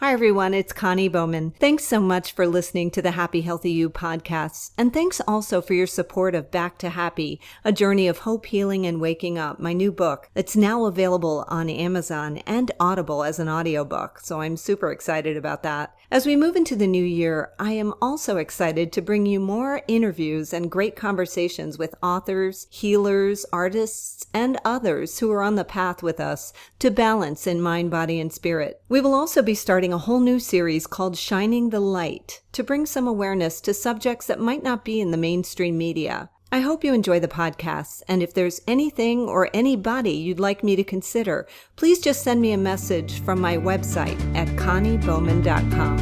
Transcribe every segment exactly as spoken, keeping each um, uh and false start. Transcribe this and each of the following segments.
Hi, everyone. It's Connie Bowman. Thanks so much for listening to the Happy, Healthy You podcasts. And thanks also for your support of Back to Happy, A Journey of Hope, Healing and Waking Up, my new book that's now available on Amazon and Audible as an audiobook. So I'm super excited about that. As we move into the new year, I am also excited to bring you more interviews and great conversations with authors, healers, artists, and others who are on the path with us to balance in mind, body, and spirit. We will also be starting a whole new series called Shining the Light to bring some awareness to subjects that might not be in the mainstream media. I hope you enjoy the podcasts, and if there's anything or anybody you'd like me to consider, please just send me a message from my website at Connie Bohman dot com.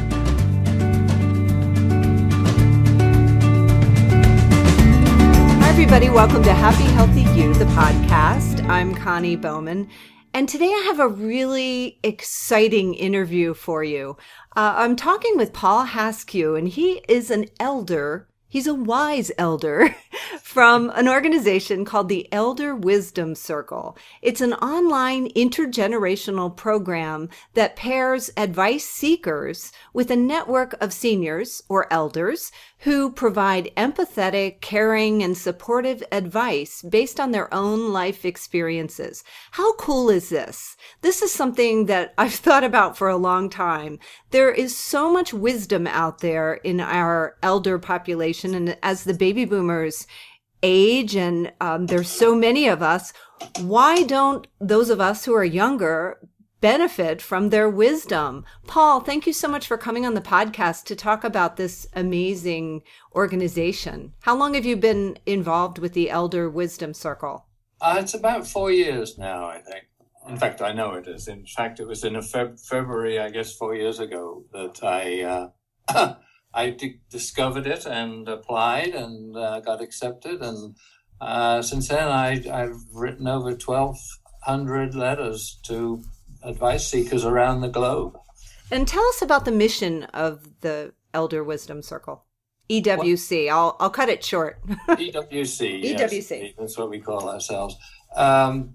Hi everybody, welcome to Happy Healthy You, the podcast. I'm Connie Bowman, and today I have a really exciting interview for you. Uh, I'm talking with Paul Haskew, and he is an elder. He's a wise elder from an organization called the Elder Wisdom Circle. It's an online intergenerational program that pairs advice seekers with a network of seniors or elders who provide empathetic, caring, and supportive advice based on their own life experiences. How cool is this? This is something that I've thought about for a long time. There is so much wisdom out there in our elder population. And as the baby boomers age, and um, there's so many of us, why don't those of us who are younger benefit from their wisdom? Paul, thank you so much for coming on the podcast to talk about this amazing organization. How long have you been involved with the Elder Wisdom Circle? Uh, it's about four years now, I think. In fact, I know it is. In fact, it was in a Feb- February, I guess, four years ago that I... Uh, I d- discovered it and applied and uh, got accepted. And uh, since then, I, I've written over twelve hundred letters to advice seekers around the globe. And tell us about the mission of the Elder Wisdom Circle, E W C. What? I'll I'll cut it short. E W C. Yes, E W C. That's what we call ourselves. Um,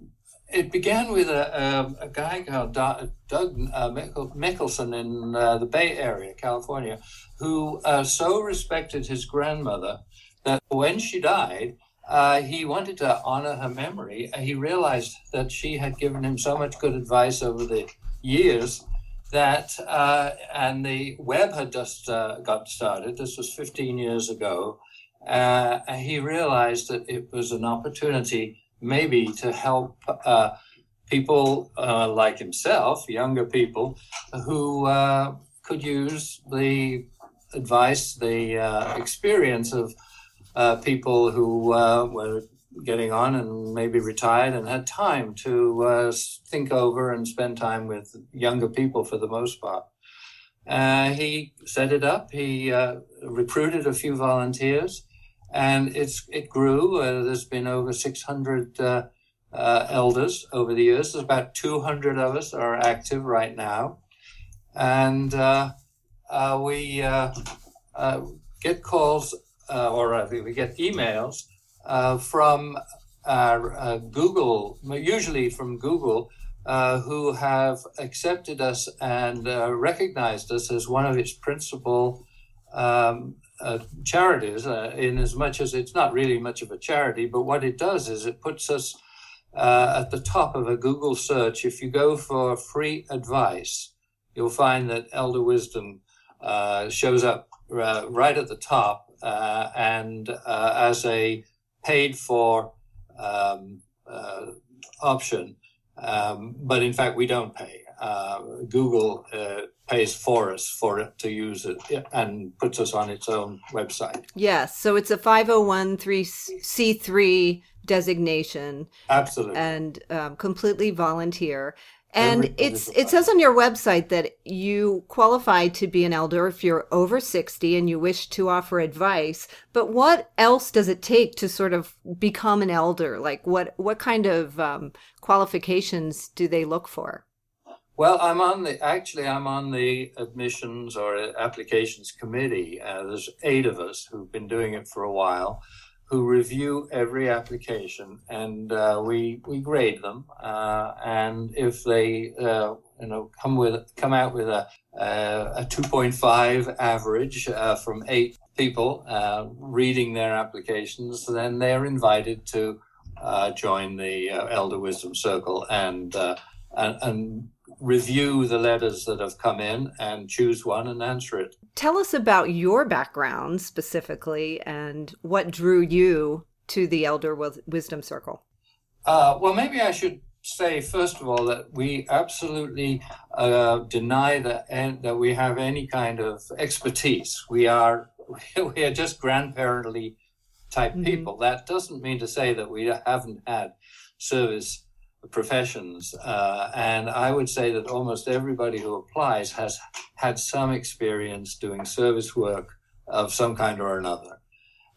it began with a, a, a guy called Doug uh, Mickelson in uh, the Bay Area, California, who uh, so respected his grandmother that when she died, uh, he wanted to honor her memory. He realized that she had given him so much good advice over the years that, uh, and the web had just uh, got started. This was fifteen years ago. Uh, and he realized that it was an opportunity maybe to help uh, people uh, like himself, younger people, who uh, could use the advice, the uh, experience of uh, people who uh, were getting on and maybe retired and had time to uh, think over and spend time with younger people for the most part. Uh, he set it up. He uh, recruited a few volunteers, and it's it grew. Uh, there's been over six hundred uh, uh, elders over the years. There's about two hundred of us are active right now. And uh, uh, we uh, uh, get calls, uh, or uh, we get emails uh, from our, uh, Google, usually from Google, uh, who have accepted us and uh, recognized us as one of its principal um, uh, charities, uh, in as much as it's not really much of a charity, but what it does is it puts us uh, at the top of a Google search. If you go for free advice, you'll find that Elder Wisdom uh, shows up uh, right at the top uh, and uh, as a paid-for um, uh, option. Um, but in fact, we don't pay. Uh, Google uh, pays for us for it to use it and puts us on its own website. Yes, so it's a five oh one c three designation. Absolutely. And um, completely volunteer. And it's it says on your website that you qualify to be an elder if you're over sixty and you wish to offer advice. But what else does it take to sort of become an elder? Like what, what kind of um, qualifications do they look for? Well, I'm on the actually I'm on the admissions or applications committee. Uh, there's eight of us who've been doing it for a while. who review every application, and uh, we we grade them. Uh, and if they uh, you know come with come out with a uh, a two point five average uh, from eight people uh, reading their applications, then they are invited to uh, join the uh, Elder Wisdom Circle and uh, and. and review the letters that have come in and choose one and answer it. Tell us about your background specifically and what drew you to the Elder Wisdom Circle. Uh, well, maybe I should say, first of all, that we absolutely uh, deny that, and that we have any kind of expertise. We are, we are just grandparently type mm-hmm. people. That doesn't mean to say that we haven't had service professions. Uh, and I would say that almost everybody who applies has had some experience doing service work of some kind or another.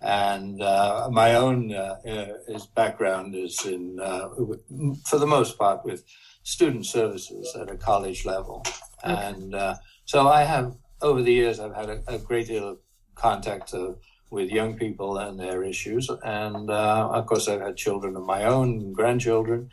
And uh, my own uh, uh, background is in, uh, for the most part, with student services at a college level. Okay. And uh, so I have, over the years, I've had a, a great deal of contact of with young people and their issues. And uh, of course, I've had children of my own and grandchildren.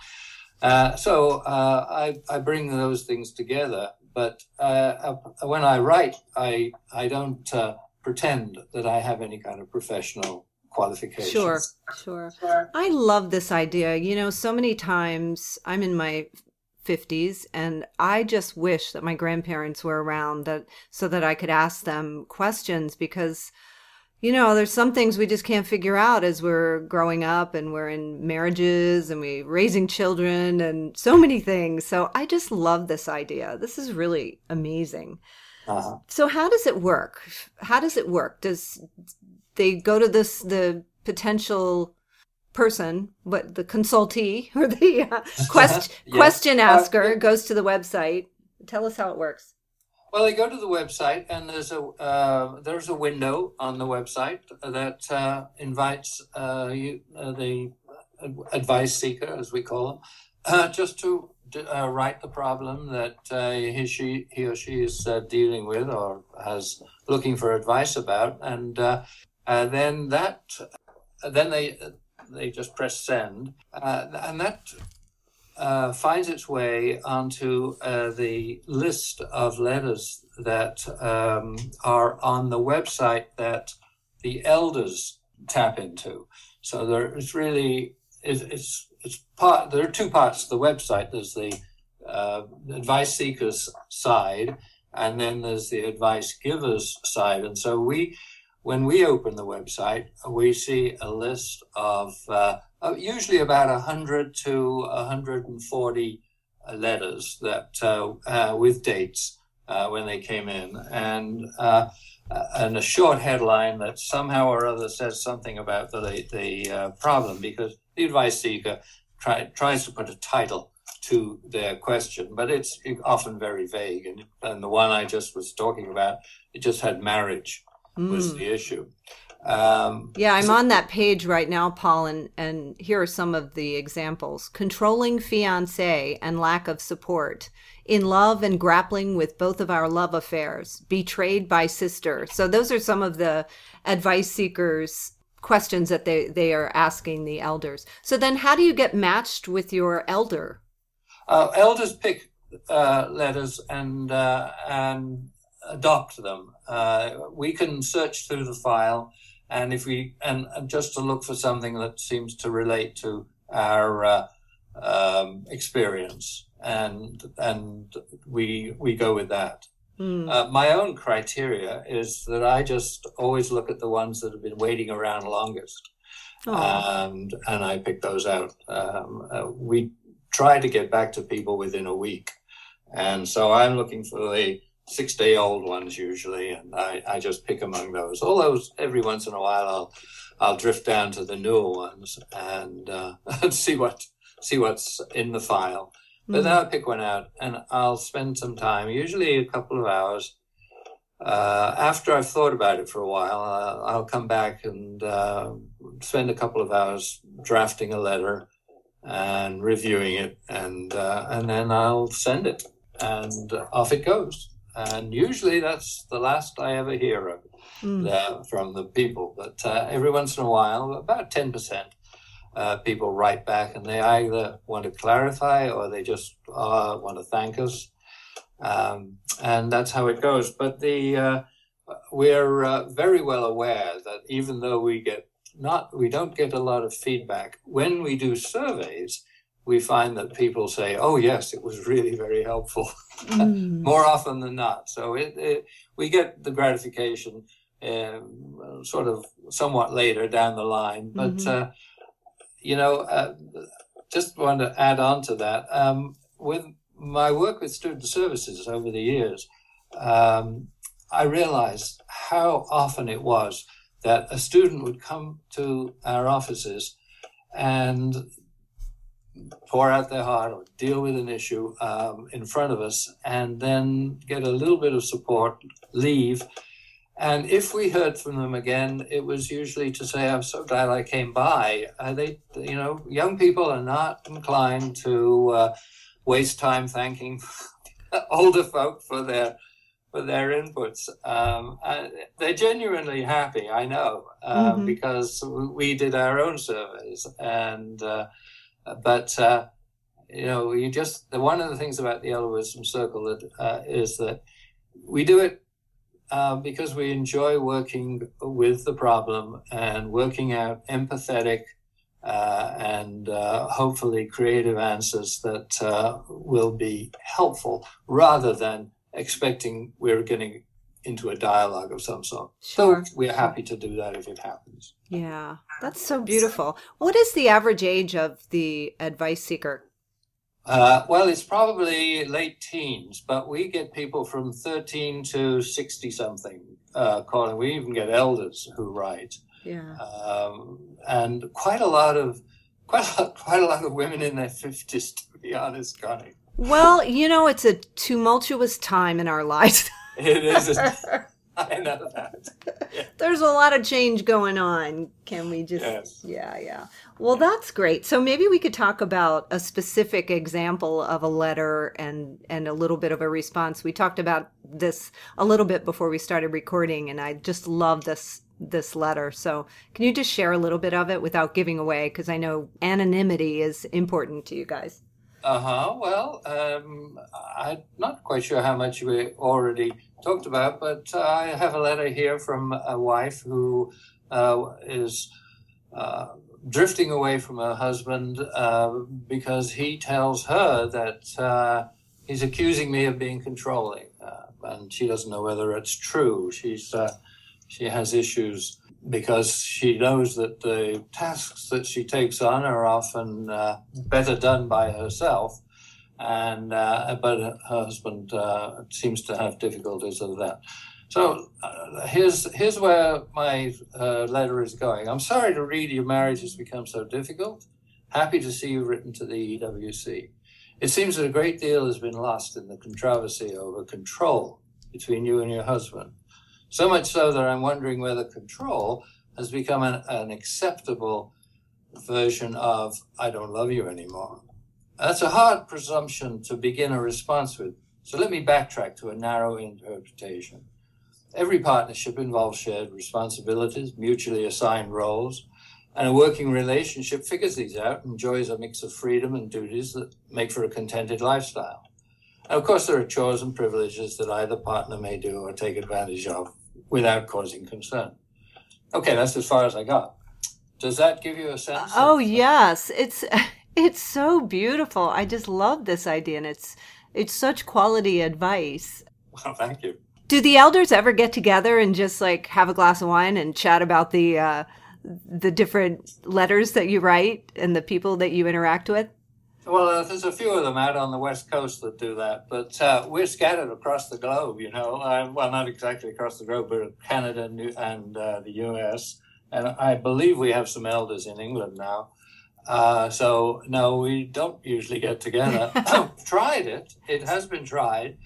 Uh, so uh, I, I bring those things together. But uh, I, when I write, I I don't uh, pretend that I have any kind of professional qualifications. Sure, sure, sure. I love this idea. You know, so many times I'm in my fifties, and I just wish that my grandparents were around that so that I could ask them questions, because you know, there's some things we just can't figure out as we're growing up and we're in marriages and we're raising children and so many things. So I just love this idea. This is really amazing. Uh-huh. So how does it work? How does it work? Does they go to this, the potential person, but the consultee or the uh, quest, yes. question asker uh, goes to the website? Tell us how it works. Well, they go to the website, and there's a uh, there's a window on the website that uh, invites uh, you, uh, the advice seeker, as we call them, uh, just to uh, write the problem that uh, he, she, he or she is uh, dealing with or has looking for advice about, and uh, uh, then that then they they just press send, uh, and that. Uh, finds its way onto uh, the list of letters that um, are on the website that the elders tap into. So there is really it, it's it's part. There are two parts to the website. There's the uh, advice seekers side, and then there's the advice givers side. And so we, when we open the website, we see a list of. Uh, Usually about one hundred to one hundred forty letters that uh, uh, with dates uh, when they came in, and uh, and a short headline that somehow or other says something about the the uh, problem, because the advice seeker try, tries to put a title to their question, but it's often very vague. And, and the one I just was talking about, it just had marriage mm. was the issue. Um, yeah, I'm so, on that page right now, Paul, and, and here are some of the examples. Controlling fiancé and lack of support. In love and grappling with both of our love affairs. Betrayed by sister. So those are some of the advice seekers' questions that they, they are asking the elders. So then how do you get matched with your elder? Uh, elders pick uh, letters and uh, and adopt them. Uh, we can search through the file. And if we and, and just to look for something that seems to relate to our uh, um, experience, and and we we go with that. Mm. Uh, my own criteria is that I just always look at the ones that have been waiting around longest, Aww. and and I pick those out. Um, uh, we try to get back to people within a week, and so I'm looking for the six-day-old ones usually, and I, I just pick among those. All those every once in a while, I'll I'll drift down to the newer ones and uh, see what see what's in the file. But mm-hmm. then I'll pick one out, and I'll spend some time, usually a couple of hours. Uh, after I've thought about it for a while, uh, I'll come back and uh, spend a couple of hours drafting a letter and reviewing it, and uh, and then I'll send it, and off it goes. And usually that's the last I ever hear of mm. uh, from the people. But uh, every once in a while, about ten percent uh, people write back, and they either want to clarify or they just uh, want to thank us. Um, and that's how it goes. But the uh, we're uh, very well aware that even though we get not, we don't get a lot of feedback, when we do surveys, we find that people say, oh, yes, it was really very helpful, mm. more often than not. So it, it, we get the gratification uh, sort of somewhat later down the line. But, mm-hmm. uh, you know, uh, just want to add on to that. Um, with my work with student services over the years, um, I realized how often it was that a student would come to our offices and pour out their heart or deal with an issue um, in front of us, and then get a little bit of support, leave. And if we heard from them again, it was usually to say, I'm so glad I came by. Uh, they, you know, young people are not inclined to uh, waste time thanking older folk for their for their inputs. Um, uh, they're genuinely happy, I know, uh, mm-hmm. because we did our own surveys. And uh, But, uh, you know, you just, the, one of the things about the Elder Wisdom Circle that, uh, is that we do it uh, because we enjoy working with the problem and working out empathetic uh, and uh, hopefully creative answers that uh, will be helpful, rather than expecting we're getting into a dialogue of some sort. Sure. So we're happy to do that if it happens. Yeah, that's so beautiful. What is the average age of the advice seeker? Uh, well, it's probably late teens, but we get people from thirteen to sixty-something uh, calling. We even get elders who write. Yeah. Um, and quite a lot of quite a lot, quite a lot of women in their fifties, to be honest, Connie. Well, you know, it's a tumultuous time in our lives. It is. A, I know that. Yeah. There's a lot of change going on. Can we just? Yes. Yeah, yeah. Well, that's great. So maybe we could talk about a specific example of a letter and, and a little bit of a response. We talked about this a little bit before we started recording, and I just love this this letter. So can you just share a little bit of it without giving away? Because I know anonymity is important to you guys. Uh-huh. Well, um, I'm not quite sure how much we already talked about, but I have a letter here from a wife who uh, is uh, drifting away from her husband uh, because he tells her that uh, he's accusing me of being controlling, uh, and she doesn't know whether it's true. She's uh, she has issues because she knows that the tasks that she takes on are often uh, better done by herself, and uh, but her husband uh, seems to have difficulties with that. So uh, here's here's where my uh, letter is going. I'm sorry to read your marriage has become so difficult. Happy to see you've written to the E W C. It seems that a great deal has been lost in the controversy over control between you and your husband. So much so that I'm wondering whether control has become an, an acceptable version of, I don't love you anymore. That's a hard presumption to begin a response with, so let me backtrack to a narrow interpretation. Every partnership involves shared responsibilities, mutually assigned roles, and a working relationship figures these out and enjoys a mix of freedom and duties that make for a contented lifestyle. And of course, there are chores and privileges that either partner may do or take advantage of without causing concern. Okay, that's as far as I got. Does that give you a sense? Oh, of- yes. It's it's so beautiful. I just love this idea, and it's it's such quality advice. Well, thank you. Do the elders ever get together and just, like, have a glass of wine and chat about the uh, the different letters that you write and the people that you interact with? Well, uh, there's a few of them out on the West Coast that do that, but uh, we're scattered across the globe, you know. Uh, well, not exactly across the globe, but Canada and, and uh, the U S And I believe we have some elders in England now. Uh, so, no, we don't usually get together. Tried it. It has been tried.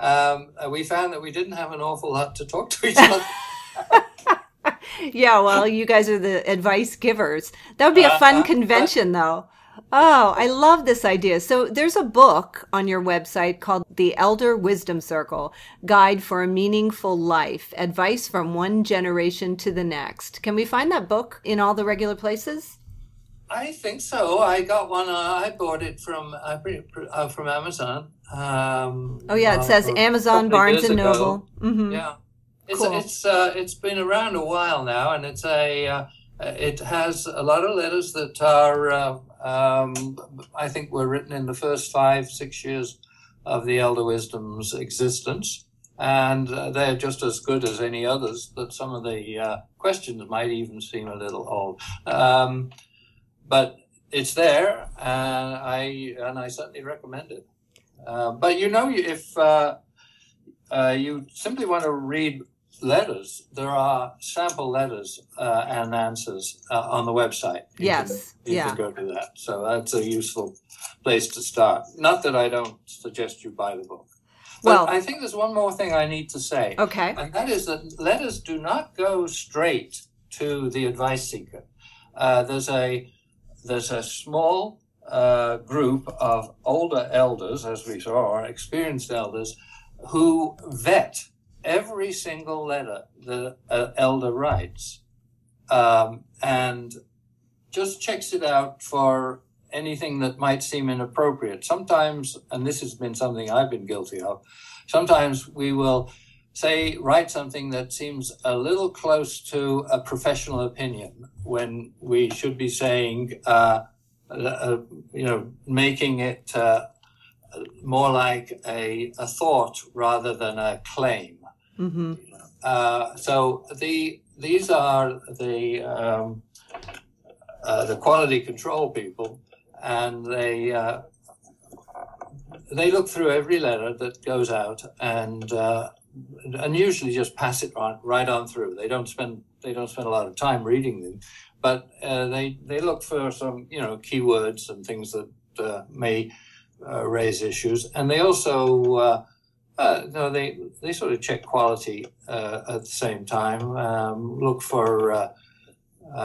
Um, we found that we didn't have an awful lot to talk to each other. Yeah, well, you guys are the advice givers. That would be a fun uh, uh, convention, uh, though. Oh, I love this idea. So there's a book on your website called The Elder Wisdom Circle Guide for a Meaningful Life, Advice from One Generation to the Next. Can we find that book in all the regular places? I think so. I got one. Uh, I bought it from uh, uh, from Amazon. Um, oh, yeah. It uh, says Amazon, Barnes and Noble. Mm-hmm. Yeah. It's cool. it's uh, It's been around a while now, and it's a uh, it has a lot of letters that are, uh, um, I think, were written in the first five, six years of the Elder Wisdom's existence. And uh, they're just as good as any others, but some of the uh, questions might even seem a little old. Um But it's there, and I and I certainly recommend it. Uh, but you know, if uh, uh, you simply want to read letters, there are sample letters uh, and answers uh, on the website. You yes, can, you yeah. can go to that. So that's a useful place to start. Not that I don't suggest you buy the book. But well, I think there's one more thing I need to say. Okay, and that is that letters do not go straight to the advice seeker. Uh, there's a There's a small uh, group of older elders, as we saw, or experienced elders, who vet every single letter the uh, elder writes um, and just checks it out for anything that might seem inappropriate. Sometimes, and this has been something I've been guilty of, sometimes we will say, write something that seems a little close to a professional opinion when we should be saying, uh, uh, you know, making it uh, more like a, a thought rather than a claim. Mm-hmm. Uh, so the these are the um, uh, the quality control people, and they uh, they look through every letter that goes out and. Uh, and usually just pass it on, right on through. They don't spend they don't spend a lot of time reading them, but uh, they they look for some you know keywords and things that uh, may uh, raise issues, and they also uh, uh, you know they they sort of check quality uh, at the same time, um, look for uh,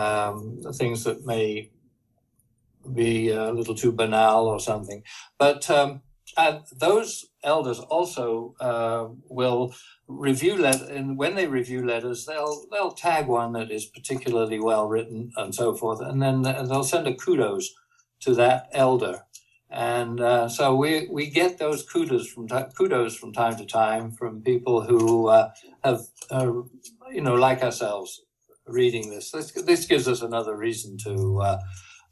um, things that may be a little too banal or something, but. Um, And those elders also uh, will review letters, and when they review letters, they'll they'll tag one that is particularly well written and so forth, and then they'll send a kudos to that elder. And uh, so we we get those kudos from t- kudos from time to time from people who uh, have uh, you know like ourselves reading this. This this gives us another reason to. Uh,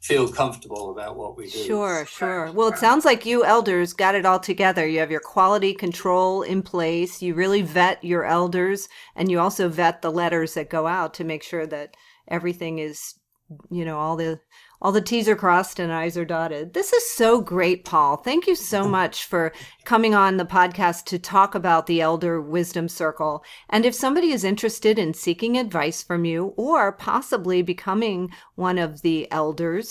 feel comfortable about what we do. Sure, sure. Well, it sounds like you elders got it all together. You have your quality control in place. You really vet your elders, and you also vet the letters that go out to make sure that everything is, you know, all the all the T's are crossed and I's are dotted. This is so great, Paul. Thank you so much for coming on the podcast to talk about the Elder Wisdom Circle. And if somebody is interested in seeking advice from you or possibly becoming one of the elders,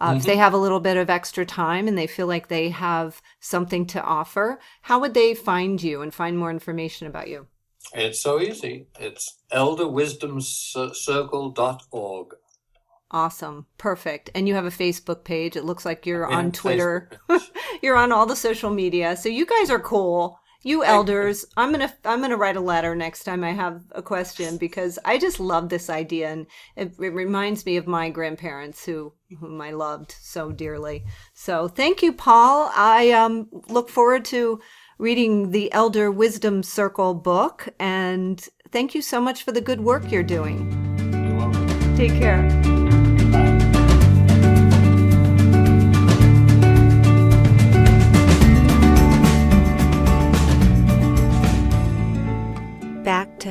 uh, mm-hmm. if they have a little bit of extra time and they feel like they have something to offer, how would they find you and find more information about you? It's so easy. It's elder wisdom circle dot org. Awesome. Perfect. And you have a Facebook page. It looks like you're yeah, on Twitter. You're on all the social media. So you guys are cool. You elders, I'm going to I'm going to write a letter next time I have a question, because I just love this idea, and it, it reminds me of my grandparents who whom I loved so dearly. So thank you, Paul. I um look forward to reading the Elder Wisdom Circle book, and thank you so much for the good work you're doing. You're welcome. Take care. Back to